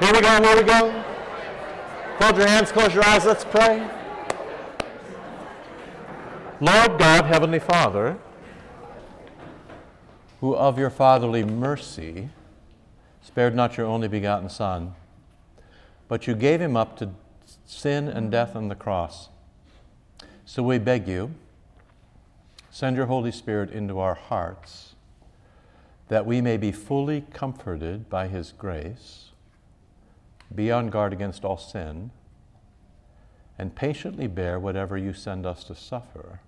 Here we go, here we go. Fold your hands, close your eyes, let's pray. Lord God, Heavenly Father, who of your fatherly mercy spared not your only begotten Son, but you gave him up to sin and death on the cross. So we beg you, send your Holy Spirit into our hearts, that we may be fully comforted by his grace, be on guard against all sin, and patiently bear whatever you send us to suffer,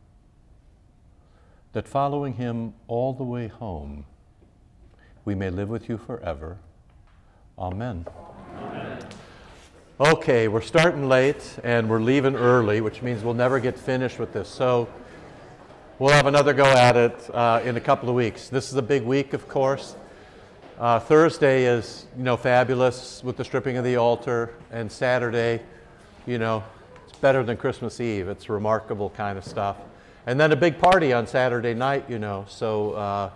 that following him all the way home, we may live with you forever. Amen. Amen. Okay, we're starting late and we're leaving early, which means we'll never get finished with this. So we'll have another go at it in a couple of weeks. This is a big week, of course. Thursday is, fabulous with the stripping of the altar, and Saturday, it's better than Christmas Eve. It's remarkable kind of stuff. And then a big party on Saturday night, so,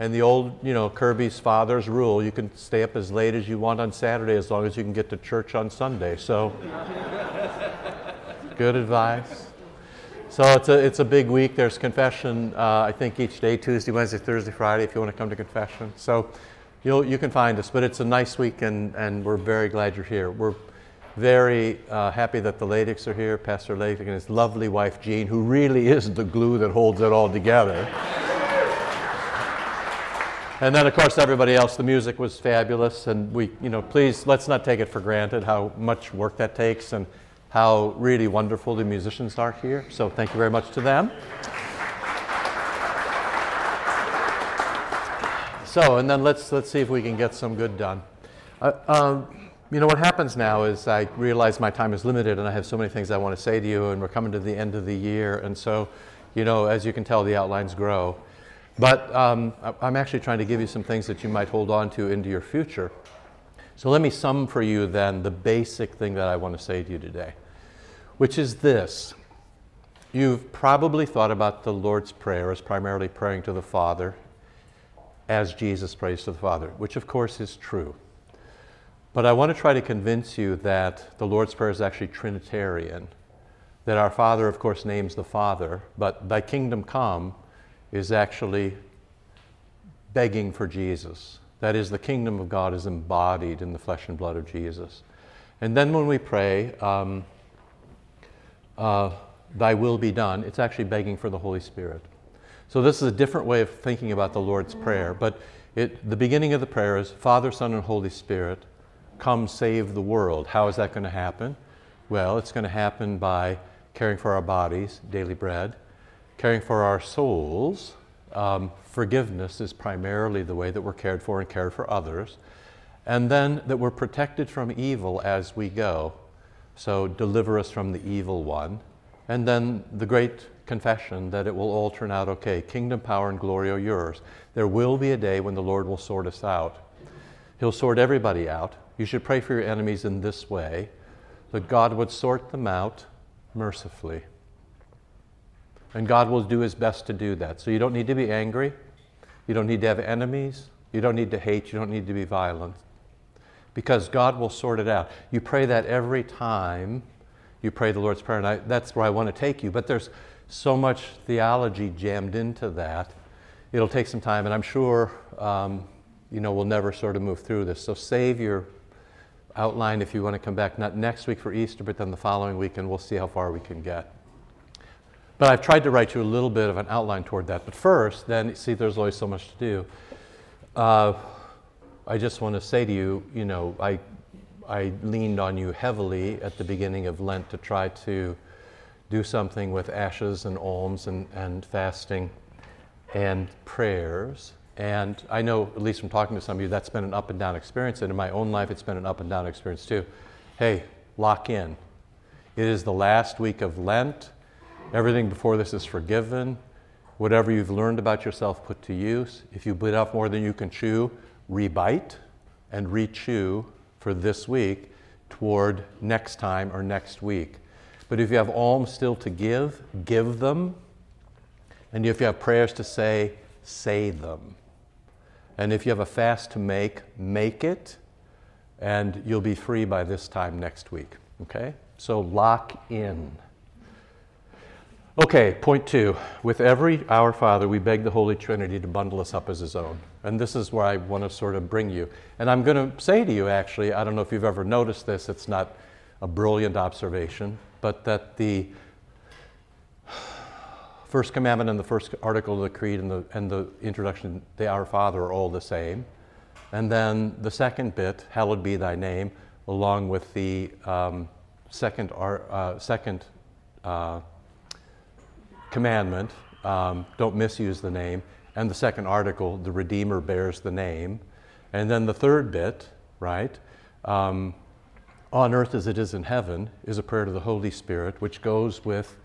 and the old, Kirby's father's rule, you can stay up as late as you want on Saturday as long as you can get to church on Sunday, so good advice. So it's a big week. There's confession, I think, each day, Tuesday, Wednesday, Thursday, Friday, if you want to come to confession. So you can find us. But it's a nice week, and we're very glad you're here. We're very happy that the Ladics are here, Pastor Ladik and his lovely wife, Jean, who really is the glue that holds it all together. And then, of course, everybody else. The music was fabulous. And we, please, let's not take it for granted how much work that takes, and how really wonderful the musicians are here. So thank you very much to them. So, and then let's see if we can get some good done. What happens now is I realize my time is limited and I have so many things I want to say to you, and we're coming to the end of the year. And so, as you can tell, the outlines grow. But I'm actually trying to give you some things that you might hold on to into your future. So let me sum for you then the basic thing that I want to say to you today, which is this. You've probably thought about the Lord's Prayer as primarily praying to the Father as Jesus prays to the Father, which of course is true. But I want to try to convince you that the Lord's Prayer is actually Trinitarian, that our Father of course names the Father, but thy kingdom come is actually begging for Jesus. That is, the kingdom of God is embodied in the flesh and blood of Jesus. And then when we pray, thy will be done, it's actually begging for the Holy Spirit. So this is a different way of thinking about the Lord's Prayer, but the beginning of the prayer is, Father, Son, and Holy Spirit, come save the world. How is that going to happen? Well, it's going to happen by caring for our bodies, daily bread, caring for our souls. Forgiveness is primarily the way that we're cared for and cared for others. And then that we're protected from evil as we go. So deliver us from the evil one. And then the great confession that it will all turn out okay. Kingdom, power, and glory are yours. There will be a day when the Lord will sort us out. He'll sort everybody out. You should pray for your enemies in this way, that God would sort them out mercifully. And God will do his best to do that. So you don't need to be angry. You don't need to have enemies. You don't need to hate. You don't need to be violent. Because God will sort it out. You pray that every time you pray the Lord's Prayer. And that's where I want to take you. But there's so much theology jammed into that. It'll take some time. And I'm sure, we'll never sort of move through this. So save your outline if you want to come back. Not next week for Easter, but then the following week. And we'll see how far we can get. But I've tried to write you a little bit of an outline toward that. But first, then, see, there's always so much to do. I just want to say to you, I leaned on you heavily at the beginning of Lent to try to do something with ashes and alms and fasting and prayers. And I know, at least from talking to some of you, that's been an up and down experience. And in my own life, it's been an up and down experience too. Hey, lock in. It is the last week of Lent. Everything before this is forgiven. Whatever you've learned about yourself, put to use. If you bit off more than you can chew, rebite and rechew for this week toward next time or next week. But if you have alms still to give, give them. And if you have prayers to say, say them. And if you have a fast to make it. and you'll be free by this time next week, okay? So lock in. Okay, point two. With every Our Father, we beg the Holy Trinity to bundle us up as his own. And this is where I want to sort of bring you. And I'm going to say to you, actually, I don't know if you've ever noticed this, it's not a brilliant observation, but that the First Commandment and the first article of the Creed and the introduction, the Our Father, are all the same. And then the second bit, hallowed be thy name, along with the second commandment, don't misuse the name, and the second article, the Redeemer bears the name. And then the third bit, right, on earth as it is in heaven, is a prayer to the Holy Spirit, which goes with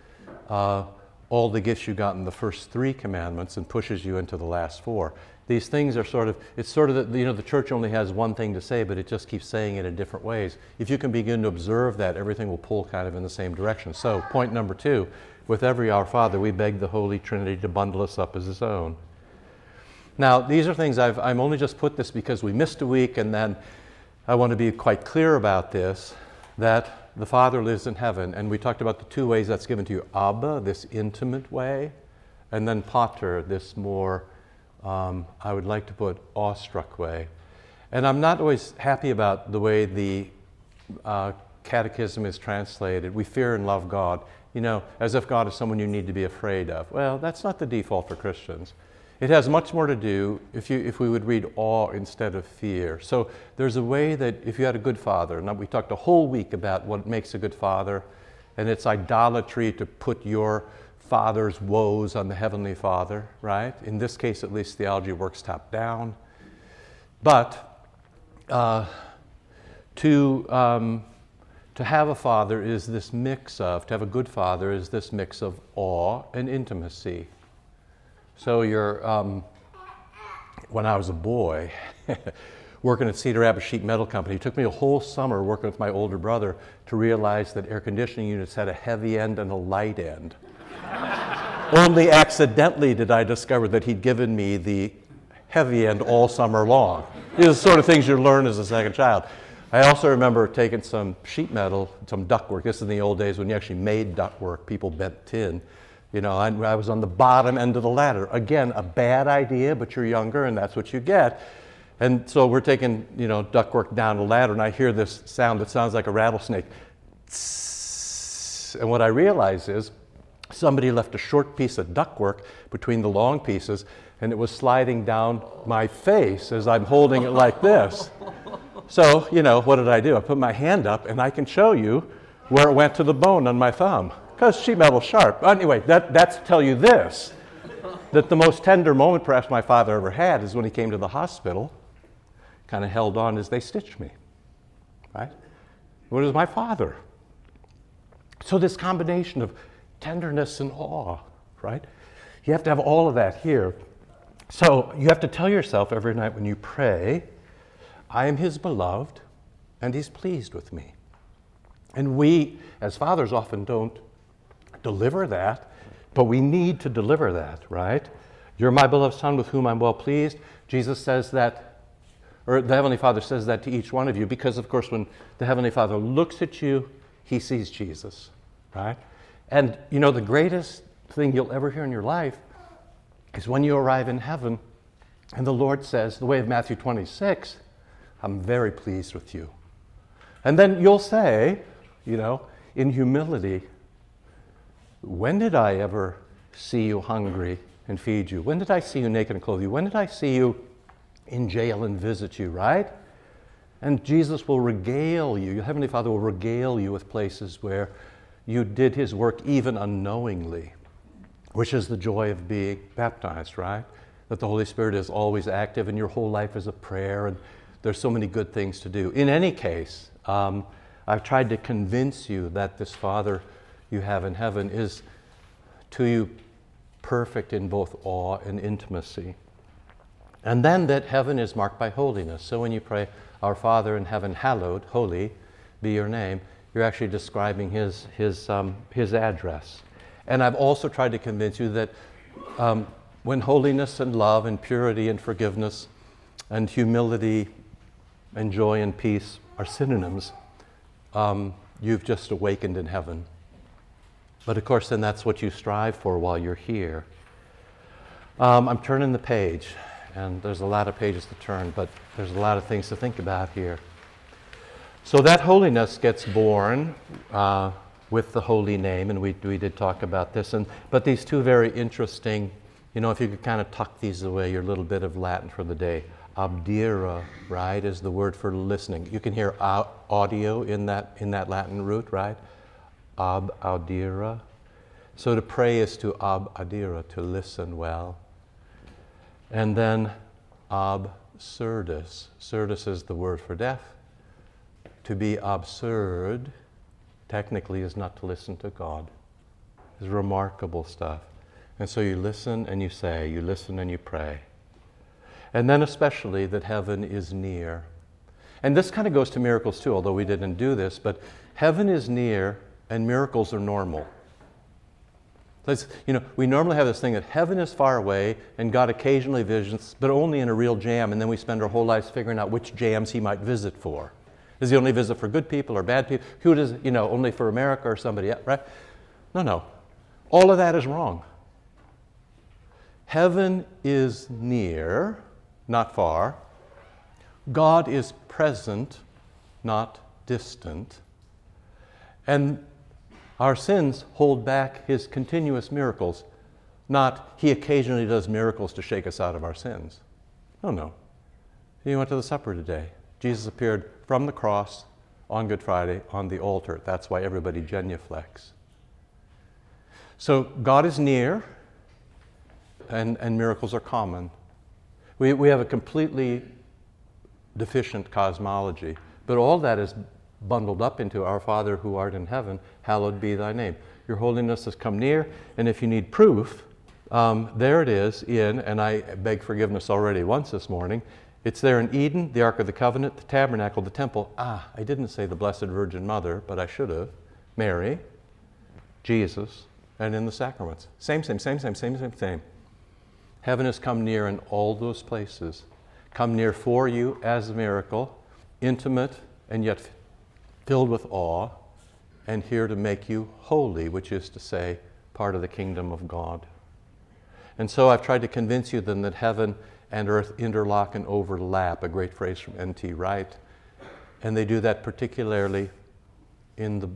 all the gifts you got in the first three commandments and pushes you into the last four. These things are sort of, it's sort of, the, you know, the church only has one thing to say, but it just keeps saying it in different ways. If you can begin to observe that, everything will pull kind of in the same direction. So point number two, with every Our Father, we beg the Holy Trinity to bundle us up as his own. Now, these are things I'm only just put this because we missed a week, and then I want to be quite clear about this, that the Father lives in heaven, and we talked about the two ways that's given to you. Abba, this intimate way, and then Pater, this more, I would like to put, awestruck way. And I'm not always happy about the way the catechism is translated. We fear and love God, you know, as if God is someone you need to be afraid of. Well, that's not the default for Christians. It has much more to do if we would read awe instead of fear. So there's a way that if you had a good father, and we talked a whole week about what makes a good father, and it's idolatry to put your father's woes on the Heavenly Father, right? In this case, at least, theology works top down. But to have a father is this mix of, to have a good father is this mix of awe and intimacy. So you're, when I was a boy, working at Cedar Rapids Sheet Metal Company, it took me a whole summer working with my older brother to realize that air conditioning units had a heavy end and a light end. Only accidentally did I discover that he'd given me the heavy end all summer long. These are the sort of things you learn as a second child. I also remember taking some sheet metal, some ductwork. This is in the old days when you actually made ductwork. People bent tin. You know, I was on the bottom end of the ladder. Again, a bad idea, but you're younger, and that's what you get. And so we're taking, you know, ductwork down the ladder, and I hear this sound that sounds like a rattlesnake. And what I realize is somebody left a short piece of ductwork between the long pieces, and it was sliding down my face as I'm holding it like this. So, you know, what did I do? I put my hand up, and I can show you where it went to the bone on my thumb, because sheet metal's sharp. Anyway, that's to tell you this, that the most tender moment perhaps my father ever had is when he came to the hospital, kind of held on as they stitched me, right? It was my father. So this combination of tenderness and awe, right? You have to have all of that here. So you have to tell yourself every night when you pray, I am his beloved, and he's pleased with me. And we, as fathers, often don't deliver that, but we need to deliver that, right? You're my beloved son with whom I'm well pleased. Jesus says that, or the Heavenly Father says that to each one of you, because, of course, when the Heavenly Father looks at you, he sees Jesus, right? And, you know, the greatest thing you'll ever hear in your life is when you arrive in heaven, and the Lord says, the way of Matthew 26, I'm very pleased with you. And then you'll say, you know, in humility, when did I ever see you hungry and feed you? When did I see you naked and clothe you? When did I see you in jail and visit you, right? And Jesus will regale you. Your Heavenly Father will regale you with places where you did his work even unknowingly, which is the joy of being baptized, right? That the Holy Spirit is always active and your whole life is a prayer, and there's so many good things to do. In any case, I've tried to convince you that this Father you have in heaven is to you perfect in both awe and intimacy. And then that heaven is marked by holiness. So when you pray, Our Father in heaven, hallowed, holy, be your name, you're actually describing his address. And I've also tried to convince you that when holiness and love and purity and forgiveness and humility and joy and peace are synonyms, you've just awakened in heaven. But of course, then that's what you strive for while you're here. I'm turning the page, and there's a lot of pages to turn, but there's a lot of things to think about here. So that holiness gets born with the holy name, and we did talk about this. But these two very interesting, you know, if you could kind of tuck these away, your little bit of Latin for the day. Abdera, right, is the word for listening. You can hear audio in that Latin root, right? Ab audira. So to pray is to ab audira, to listen well. And then absurdus. Surdus is the word for deaf. To be absurd, technically, is not to listen to God. It's remarkable stuff. And so you listen and you say, you listen and you pray. And then especially that heaven is near. And this kind of goes to miracles too, although we didn't do this, but heaven is near and miracles are normal. That's, you know, we normally have this thing that heaven is far away and God occasionally visits, but only in a real jam, and then we spend our whole lives figuring out which jams he might visit for. Does he only visit for good people or bad people? Who does, you know, only for America or somebody else, right? No. All of that is wrong. Heaven is near, not far. God is present, not distant. And our sins hold back his continuous miracles, not he occasionally does miracles to shake us out of our sins. No. He went to the supper today. Jesus appeared from the cross on Good Friday on the altar. That's why everybody genuflects. So God is near, and miracles are common. We have a completely deficient cosmology, but all that is bundled up into our Father who art in heaven, hallowed be thy name. Your holiness has come near, and if you need proof, there it is in, and I beg forgiveness already once this morning, it's there in Eden, the Ark of the Covenant, the Tabernacle, the Temple. I didn't say the Blessed Virgin Mother, but I should have. Mary, Jesus, and in the sacraments. Same. Heaven has come near in all those places. Come near for you as a miracle, intimate and yet filled with awe, and here to make you holy, which is to say, part of the kingdom of God. And so I've tried to convince you then that heaven and earth interlock and overlap, a great phrase from N.T. Wright. And they do that particularly in the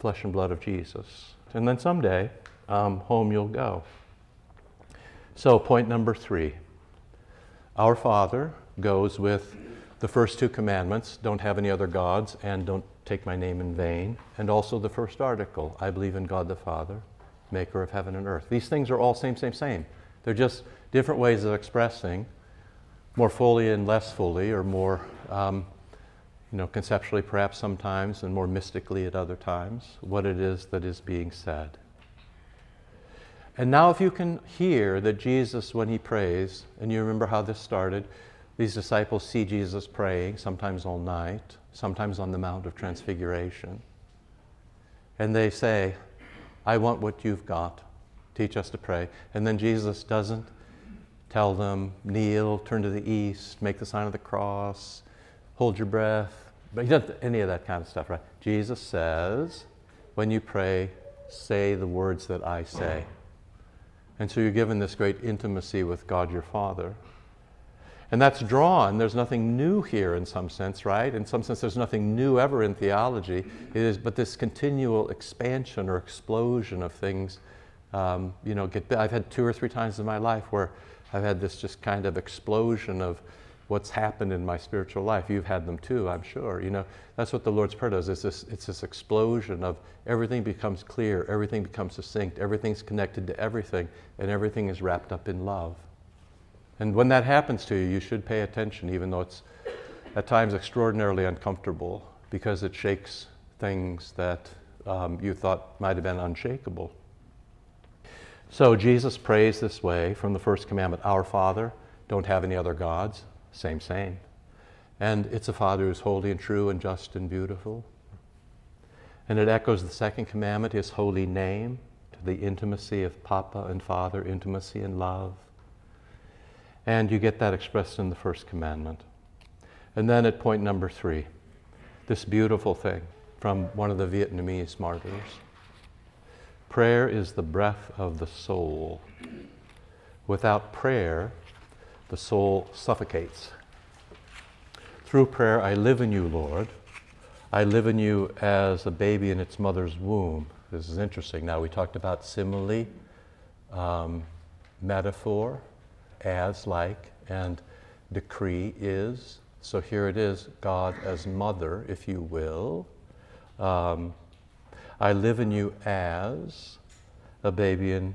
flesh and blood of Jesus. And then someday, home you'll go. So point number 3, our Father goes with the first 2 commandments, don't have any other gods and don't take my name in vain, and also the first article, I believe in God the Father, maker of heaven and earth. These things are all same. They're just different ways of expressing, more fully and less fully, or more conceptually perhaps sometimes and more mystically at other times, what it is that is being said. And now if you can hear that Jesus, when he prays, and you remember how this started, these disciples see Jesus praying, sometimes all night, sometimes on the Mount of Transfiguration. And they say, I want what you've got. Teach us to pray. And then Jesus doesn't tell them, kneel, turn to the east, make the sign of the cross, hold your breath. But he doesn't any of that kind of stuff, right? Jesus says, when you pray, say the words that I say. And so you're given this great intimacy with God your Father. And that's drawn. There's nothing new here in some sense, right? In some sense, there's nothing new ever in theology. It is, but this continual expansion or explosion of things, I've had 2 or 3 times in my life where I've had this just kind of explosion of what's happened in my spiritual life. You've had them too, I'm sure. You know, that's what the Lord's Prayer does. It's this explosion of everything becomes clear, everything becomes succinct, everything's connected to everything, and everything is wrapped up in love. And when that happens to you, you should pay attention, even though it's at times extraordinarily uncomfortable, because it shakes things that you thought might have been unshakable. So Jesus prays this way from the first commandment, our Father, don't have any other gods. Same. And it's a Father who's holy and true and just and beautiful. And it echoes the second commandment, his holy name, to the intimacy of Papa and Father, intimacy and love. And you get that expressed in the first commandment. And then at point number 3, this beautiful thing from one of the Vietnamese martyrs. Prayer is the breath of the soul. Without prayer, the soul suffocates. Through prayer, I live in you, Lord. I live in you as a baby in its mother's womb. This is interesting. Now, we talked about simile, metaphor, as, like, and decree is. So here it is, God as mother, if you will. I live in you as a baby in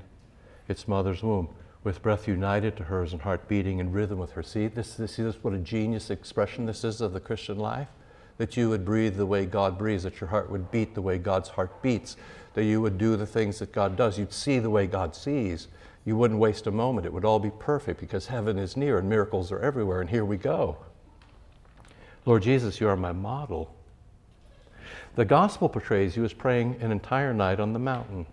its mother's womb, with breath united to hers and heart beating in rhythm with her. See this, what a genius expression this is of the Christian life, that you would breathe the way God breathes, that your heart would beat the way God's heart beats, that you would do the things that God does, you'd see the way God sees. You wouldn't waste a moment. It would all be perfect because heaven is near and miracles are everywhere, and here we go. Lord Jesus, you are my model. The gospel portrays you as praying an entire night on the mountain.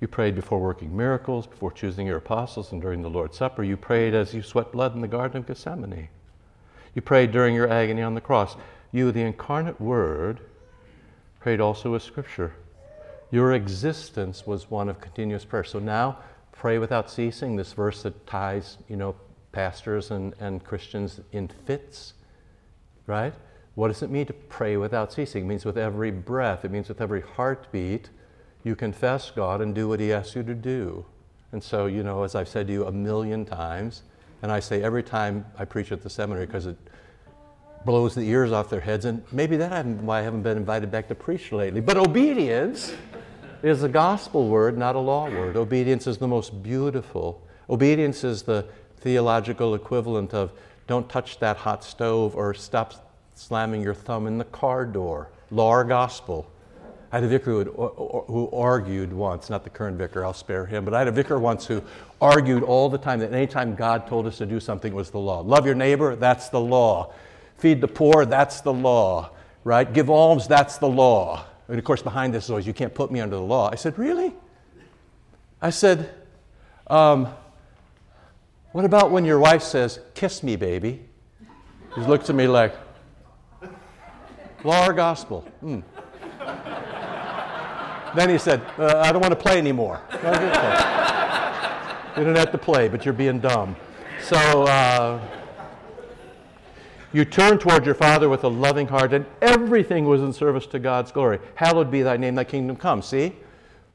You prayed before working miracles, before choosing your apostles, and during the Lord's Supper. You prayed as you sweat blood in the Garden of Gethsemane. You prayed during your agony on the cross. You, the incarnate Word, prayed also with Scripture. Your existence was one of continuous prayer. So now, pray without ceasing, this verse that ties, pastors and Christians in fits. Right? What does it mean to pray without ceasing? It means with every breath, it means with every heartbeat, you confess God and do what He asks you to do. And so, as I've said to you 1,000,000 times, and I say every time I preach at the seminary because it blows the ears off their heads, and maybe that's why I haven't been invited back to preach lately. But obedience is a gospel word, not a law word. Obedience is the most beautiful. Obedience is the theological equivalent of don't touch that hot stove, or stop slamming your thumb in the car door. Law or gospel. I had a vicar who argued once, not the current vicar, I'll spare him, but I had a vicar once who argued all the time that any time God told us to do something was the law. Love your neighbor, that's the law. Feed the poor, that's the law. Right? Give alms, that's the law. And of course, behind this is always, you can't put me under the law. I said, really? I said, what about when your wife says, kiss me, baby? He looked at me like, law or gospel? Then he said, I don't want to play anymore. You don't have to play, but you're being dumb. So you turned toward your Father with a loving heart, and everything was in service to God's glory. Hallowed be thy name, thy kingdom come. See?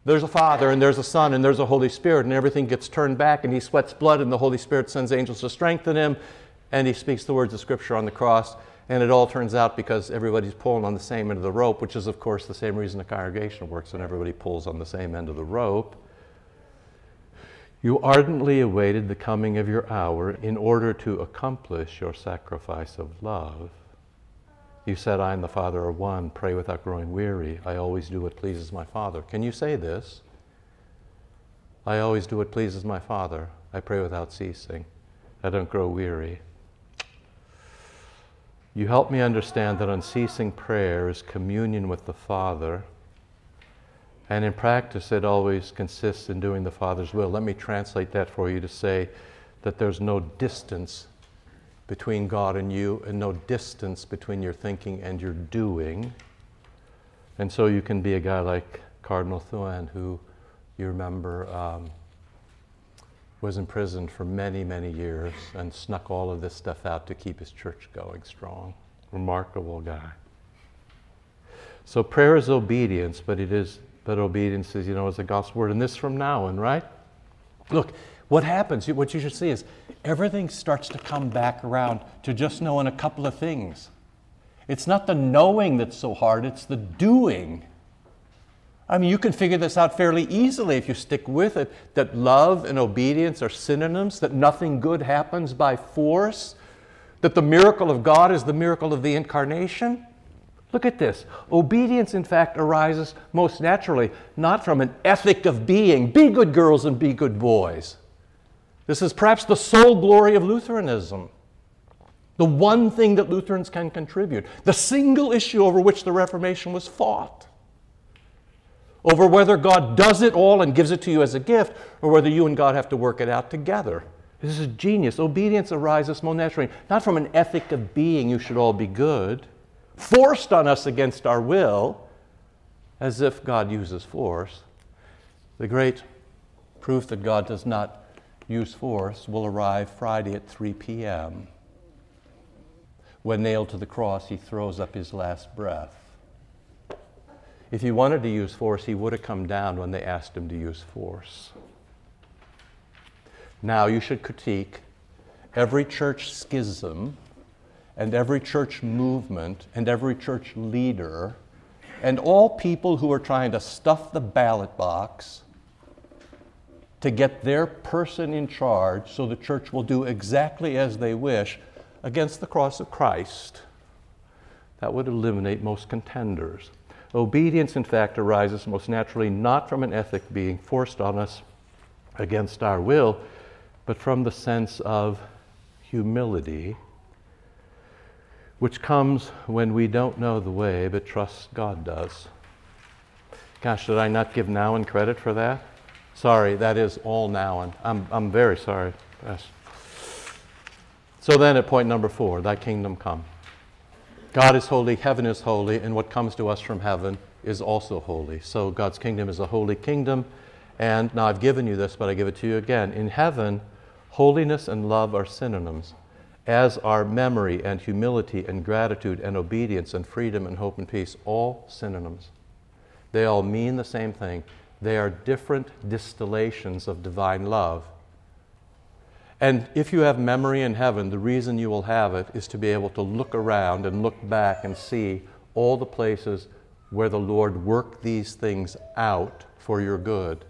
There's a Father, and there's a Son, and there's a Holy Spirit, and everything gets turned back, and He sweats blood, and the Holy Spirit sends angels to strengthen Him, and He speaks the words of Scripture on the cross, and it all turns out because everybody's pulling on the same end of the rope, which is, of course, the same reason a congregation works when everybody pulls on the same end of the rope. You ardently awaited the coming of your hour in order to accomplish your sacrifice of love. You said, I and the Father are one, pray without growing weary. I always do what pleases my Father. Can you say this? I always do what pleases my Father. I pray without ceasing. I don't grow weary. You help me understand that unceasing prayer is communion with the Father, and in practice it always consists in doing the Father's will. Let me translate that for you to say that there's no distance between God and you, and no distance between your thinking and your doing. And so you can be a guy like Cardinal Thuan, who you remember was imprisoned for many, many years and snuck all of this stuff out to keep his church going strong. Remarkable guy. So prayer is obedience, but obedience is, is a gospel word. And this from Nouwen, right? Look. What happens, what you should see is everything starts to come back around to just knowing a couple of things. It's not the knowing that's so hard, it's the doing. I mean, you can figure this out fairly easily if you stick with it, that love and obedience are synonyms, that nothing good happens by force, that the miracle of God is the miracle of the incarnation. Look at this. Obedience, in fact, arises most naturally, not from an ethic of being. Be good girls and be good boys. This is perhaps the sole glory of Lutheranism. The one thing that Lutherans can contribute. The single issue over which the Reformation was fought. Over whether God does it all and gives it to you as a gift, or whether you and God have to work it out together. This is genius. Obedience arises more naturally, not from an ethic of being, you should all be good, forced on us against our will, as if God uses force. The great proof that God does not use force will arrive Friday at 3 p.m. When nailed to the cross, he throws up his last breath. If he wanted to use force, he would have come down when they asked him to use force. Now you should critique every church schism and every church movement and every church leader and all people who are trying to stuff the ballot box to get their person in charge so the church will do exactly as they wish against the cross of Christ. That would eliminate most contenders. Obedience, in fact, arises most naturally not from an ethic being forced on us against our will, but from the sense of humility, which comes when we don't know the way, but trust God does. Gosh, did I not give Nouwen credit for that? Sorry, that is all Nouwen. I'm very sorry. Yes. So then at point number 4, thy kingdom come. God is holy, heaven is holy, and what comes to us from heaven is also holy. So God's kingdom is a holy kingdom. And now I've given you this, but I give it to you again. In heaven, holiness and love are synonyms, as are memory and humility and gratitude and obedience and freedom and hope and peace, all synonyms. They all mean the same thing. They are different distillations of divine love. And if you have memory in heaven, the reason you will have it is to be able to look around and look back and see all the places where the Lord worked these things out for your good.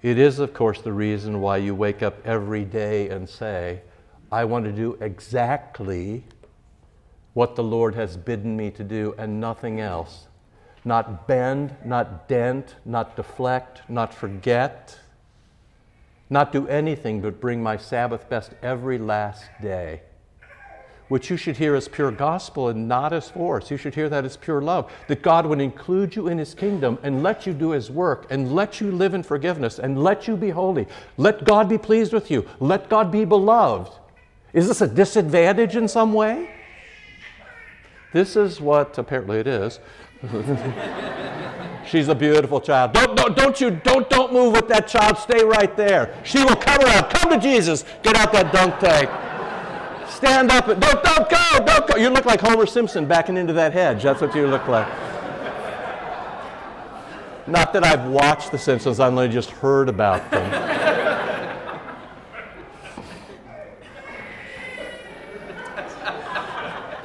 It is, of course, the reason why you wake up every day and say, I want to do exactly what the Lord has bidden me to do and nothing else. Not bend, not dent, not deflect, not forget, not do anything but bring my Sabbath best every last day, which you should hear as pure gospel and not as force. You should hear that as pure love, that God would include you in his kingdom and let you do his work and let you live in forgiveness and let you be holy. Let God be pleased with you. Let God be beloved. Is this a disadvantage in some way? This is what apparently it is. She's a beautiful child. Don't move with that child. Stay right there. She will come around. Come to Jesus. Get out that dunk tank. Stand up. Don't go. You look like Homer Simpson backing into that hedge. That's what you look like. Not that I've watched The Simpsons. I've only just heard about them.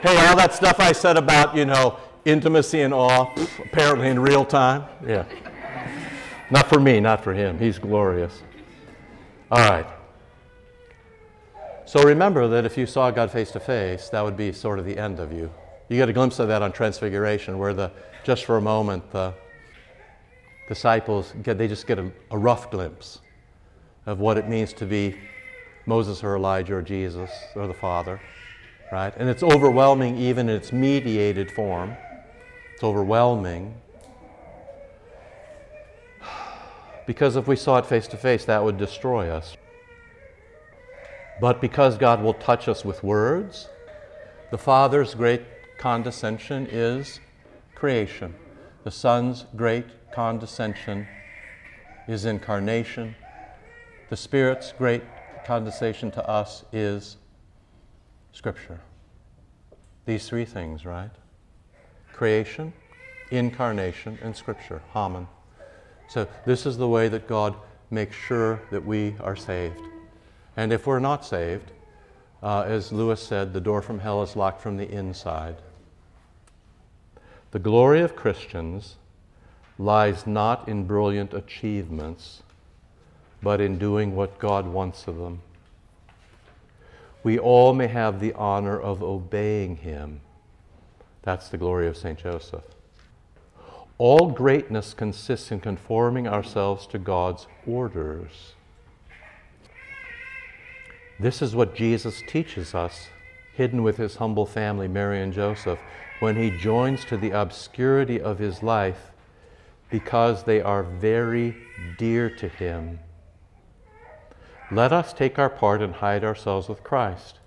Hey, all that stuff I said about, intimacy and awe, apparently in real time. Yeah. Not for me, not for him. He's glorious. All right. So remember that if you saw God face to face, that would be sort of the end of you. You get a glimpse of that on Transfiguration, where just for a moment the disciples get a rough glimpse of what it means to be Moses or Elijah or Jesus or the Father, right? And it's overwhelming even in its mediated form. It's overwhelming. Because if we saw it face to face, that would destroy us. But because God will touch us with words, the Father's great condescension is creation. The Son's great condescension is incarnation. The Spirit's great condescension to us is Scripture. These three things, right? Creation, incarnation, and Scripture. Amen. So this is the way that God makes sure that we are saved. And if we're not saved, as Lewis said, the door from hell is locked from the inside. The glory of Christians lies not in brilliant achievements, but in doing what God wants of them. We all may have the honor of obeying him. That's the glory of St. Joseph. All greatness consists in conforming ourselves to God's orders. This is what Jesus teaches us, hidden with his humble family, Mary and Joseph, when he joins to the obscurity of his life, because they are very dear to him. Let us take our part and hide ourselves with Christ.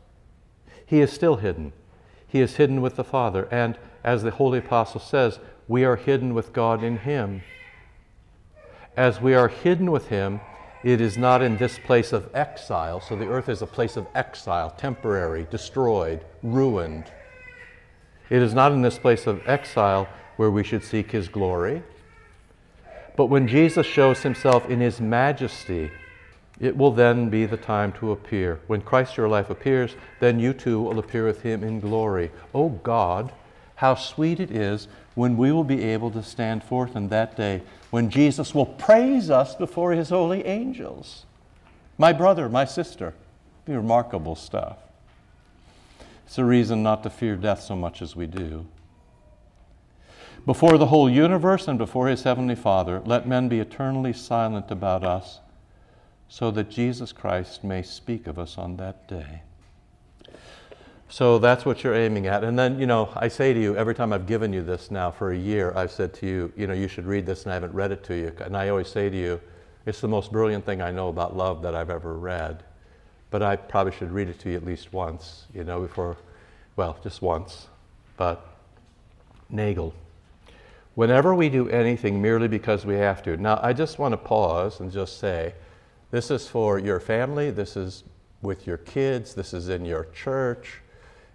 He is still hidden. He is hidden with the Father. And as the Holy Apostle says, we are hidden with God in Him. As we are hidden with Him, it is not in this place of exile. So the earth is a place of exile, temporary, destroyed, ruined. It is not in this place of exile where we should seek His glory. But when Jesus shows Himself in His majesty, it will then be the time to appear. When Christ your life appears, then you too will appear with Him in glory. Oh God, how sweet it is when we will be able to stand forth in that day when Jesus will praise us before His holy angels. My brother, my sister, be remarkable stuff. It's a reason not to fear death so much as we do. Before the whole universe and before His heavenly Father, let men be eternally silent about us, so that Jesus Christ may speak of us on that day. So that's what you're aiming at. And then, I say to you, every time I've given you this now for a year, I've said to you, you should read this, and I haven't read it to you. And I always say to you, it's the most brilliant thing I know about love that I've ever read. But I probably should read it to you at least once, before, well, just once. But Nagel. Whenever we do anything merely because we have to. Now, I just want to pause and just say, this is for your family, this is with your kids, this is in your church,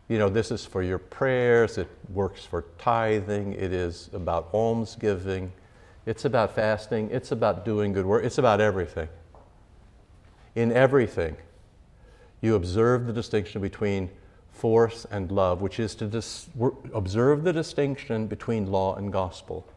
this is for your prayers, it works for tithing, it is about almsgiving, it's about fasting, it's about doing good work, it's about everything. In everything, you observe the distinction between force and love, which is to observe the distinction between law and gospel.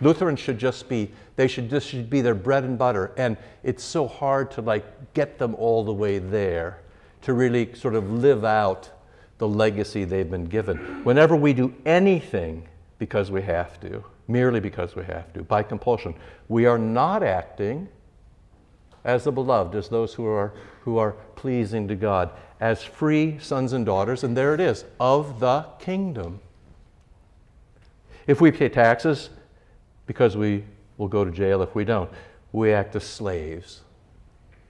Lutherans should just be, this should be their bread and butter, and it's so hard to get them all the way there to really sort of live out the legacy they've been given. Whenever we do anything because we have to, merely because we have to, by compulsion, we are not acting as the beloved, as those who are pleasing to God, as free sons and daughters, and there it is, of the kingdom. If we pay taxes, because we will go to jail if we don't. We act as slaves,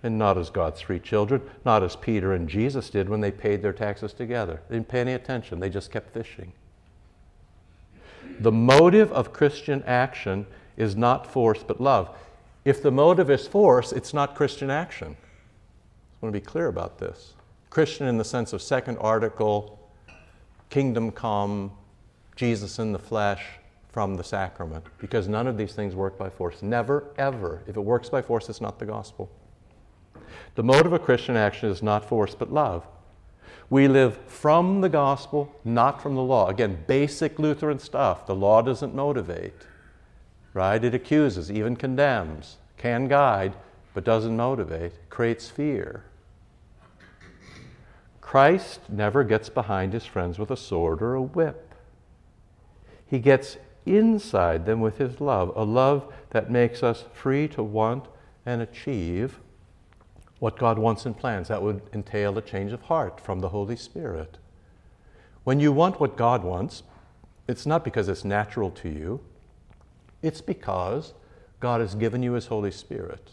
and not as God's free children, not as Peter and Jesus did when they paid their taxes together. They didn't pay any attention. They just kept fishing. The motive of Christian action is not force but love. If the motive is force, it's not Christian action. I want to be clear about this. Christian in the sense of second article, kingdom come, Jesus in the flesh, from the sacrament, because none of these things work by force. Never, ever. If it works by force, it's not the gospel. The motive of Christian action is not force, but love. We live from the gospel, not from the law. Again, basic Lutheran stuff. The law doesn't motivate, right? It accuses, even condemns, can guide, but doesn't motivate, creates fear. Christ never gets behind His friends with a sword or a whip. He gets inside them with His love, a love that makes us free to want and achieve what God wants and plans. That would entail a change of heart from the Holy Spirit. When you want what God wants, it's not because it's natural to you. It's because God has given you His Holy Spirit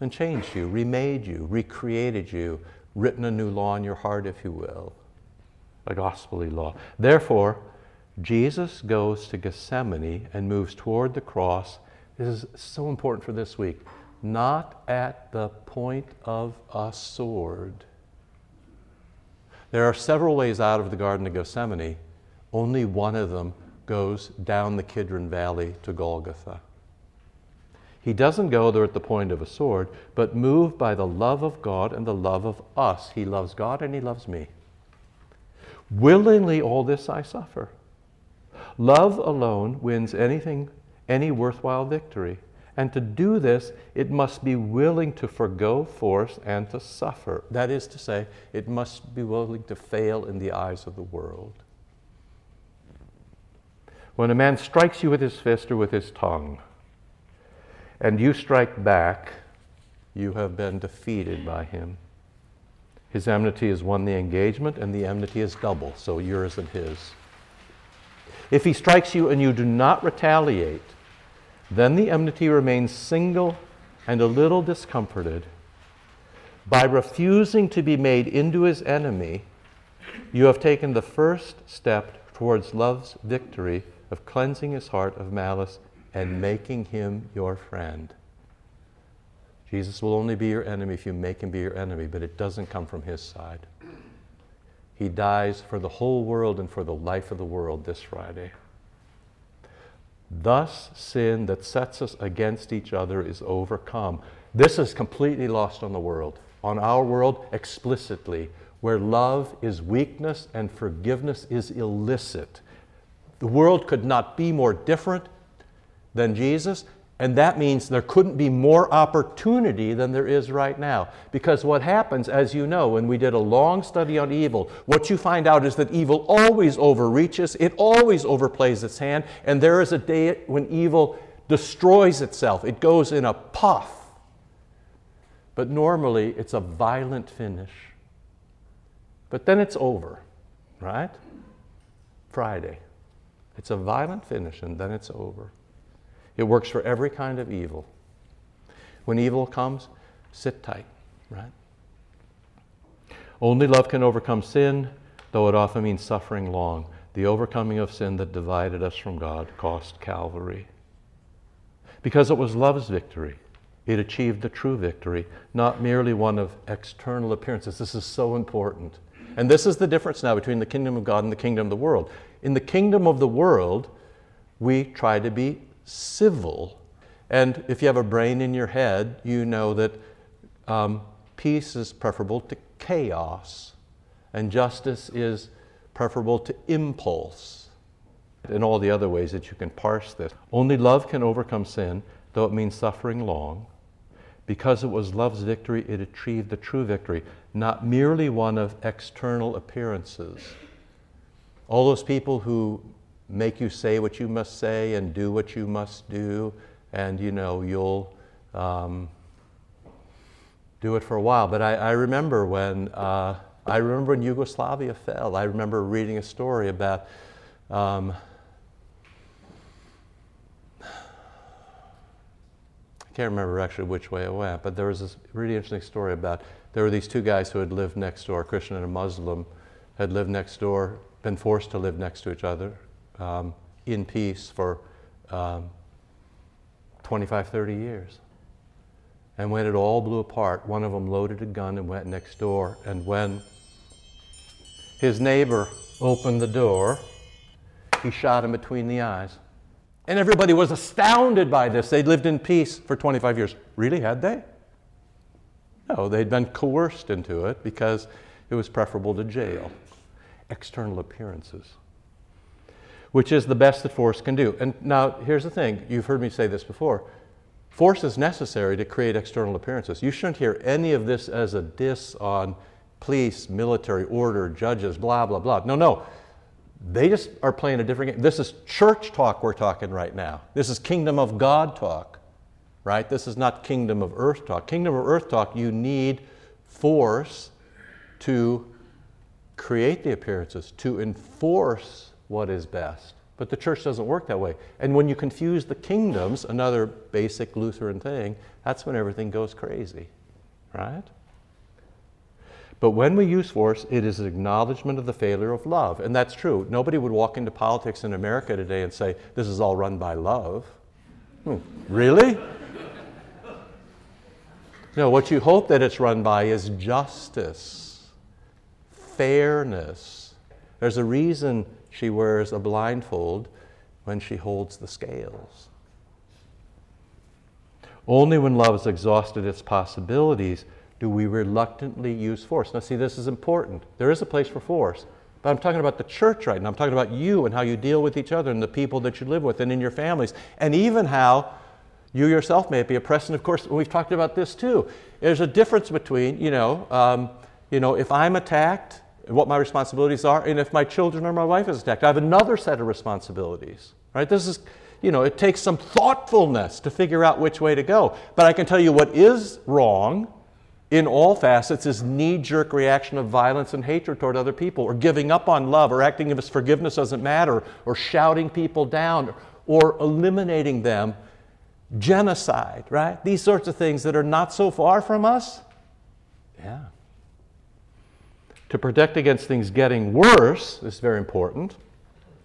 and changed you, remade you, recreated you, written a new law in your heart, if you will, a gospelly law. Therefore, Jesus goes to Gethsemane and moves toward the cross. This is so important for this week. Not at the point of a sword. There are several ways out of the Garden of Gethsemane. Only one of them goes down the Kidron Valley to Golgotha. He doesn't go there at the point of a sword, but moved by the love of God and the love of us. He loves God and He loves me. Willingly all this I suffer. Love alone wins anything, any worthwhile victory. And to do this, it must be willing to forgo force and to suffer. That is to say, it must be willing to fail in the eyes of the world. When a man strikes you with his fist or with his tongue, and you strike back, you have been defeated by him. His enmity has won the engagement, and the enmity is double, so yours and his. If he strikes you and you do not retaliate, then the enmity remains single and a little discomforted. By refusing to be made into his enemy, You have taken the first step towards love's victory of cleansing his heart of malice and making him your friend. Jesus will only be your enemy if you make him be your enemy, but it doesn't come from his side. He dies for the whole world and for the life of the world this Friday. Thus, sin that sets us against each other is overcome. This is completely lost on the world, on our world explicitly, where love is weakness and forgiveness is illicit. The world could not be more different than Jesus, and that means there couldn't be more opportunity than there is right now. Because what happens, as you know, when we did a long study on evil, what you find out is that evil always overreaches, it always overplays its hand, and there is a day when evil destroys itself. It goes in a puff. But normally, it's a violent finish. But then it's over, right? Friday. It's a violent finish, and then it's over. It works for every kind of evil. When evil comes, sit tight, right? Only love can overcome sin, though it often means suffering long. The overcoming of sin that divided us from God cost Calvary. Because it was love's victory, it achieved the true victory, not merely one of external appearances. This is so important. And this is the difference now between the kingdom of God and the kingdom of the world. In the kingdom of the world, we try to be civil. And if you have a brain in your head, you know that peace is preferable to chaos, and justice is preferable to impulse, and all the other ways that you can parse this. Only love can overcome sin, though it means suffering long. Because it was love's victory, it achieved the true victory, not merely one of external appearances. All those people who make you say what you must say and do what you must do, and you know, you'll do it for a while. But I remember when Yugoslavia fell. I remember reading a story about I can't remember actually which way it went, but there was this really interesting story about there were these two guys who had lived next door, a Christian and a Muslim, had lived next door, been forced to live next to each other in peace for 25, 30 years. And when it all blew apart, one of them loaded a gun and went next door. And when his neighbor opened the door, he shot him between the eyes. And everybody was astounded by this. They'd lived in peace for 25 years. Really, had they? No, they'd been coerced into it because it was preferable to jail. External appearances, which is the best that force can do. And now, here's the thing. You've heard me say this before. Force is necessary to create external appearances. You shouldn't hear any of this as a diss on police, military order, judges, blah, blah, blah. No. They just are playing a different game. This is church talk we're talking right now. This is kingdom of God talk, right? This is not kingdom of earth talk. Kingdom of earth talk, you need force to create the appearances, to enforce what is best. But the church doesn't work that way. And when you confuse the kingdoms, another basic Lutheran thing, that's when everything goes crazy, right? But when we use force, it is an acknowledgement of the failure of love. And that's true. Nobody would walk into politics in America today and say, this is all run by love. Really? No, what you hope that it's run by is justice, fairness. There's a reason she wears a blindfold when she holds the scales. Only when love has exhausted its possibilities do we reluctantly use force. Now see, this is important. There is a place for force. But I'm talking about the church right now. I'm talking about you and how you deal with each other and the people that you live with and in your families. And even how you yourself may be oppressed. And of course, we've talked about this too. There's a difference between, if I'm attacked, what my responsibilities are, and if my children or my wife is attacked. I have another set of responsibilities, right? This is, it takes some thoughtfulness to figure out which way to go. But I can tell you what is wrong in all facets is knee-jerk reaction of violence and hatred toward other people, or giving up on love, or acting as if forgiveness doesn't matter, or shouting people down, or eliminating them. Genocide, right? These sorts of things that are not so far from us. Yeah. to protect against things getting worse, this is very important,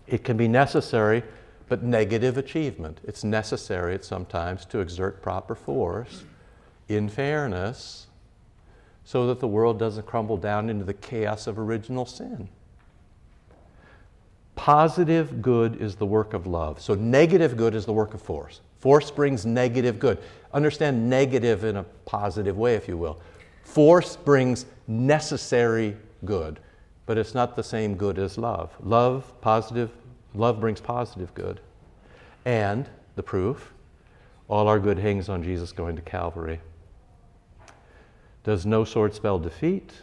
it can be necessary, but negative achievement. It's necessary sometimes to exert proper force in fairness so that the world doesn't crumble down into the chaos of original sin. Positive good is the work of love. So negative good is the work of force. Force brings negative good. Understand negative in a positive way, if you will. Force brings necessary good, but it's not the same good as love. Love brings positive good. And the proof, all our good hangs on Jesus going to Calvary. Does no sword spell defeat?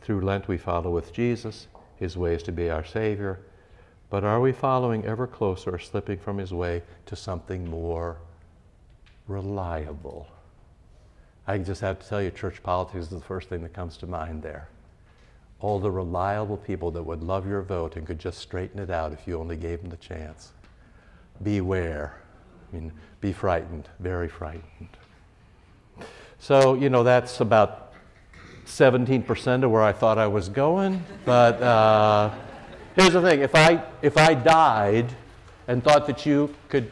Through Lent we follow with Jesus, his ways to be our Savior. But are we following ever closer or slipping from his way to something more reliable? I just have to tell you, church politics is the first thing that comes to mind there. All the reliable people that would love your vote and could just straighten it out if you only gave them the chance. Beware. I mean, be frightened, very frightened. So, you know, that's about 17% of where I thought I was going, but... here's the thing, if I died and thought that you could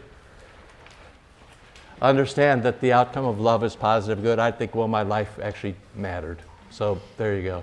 understand that the outcome of love is positive good, I'd think, well, my life actually mattered. So there you go.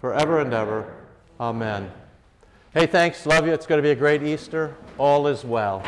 forever and ever. Amen. Hey, thanks. Love you. It's going to be a great Easter. All is well.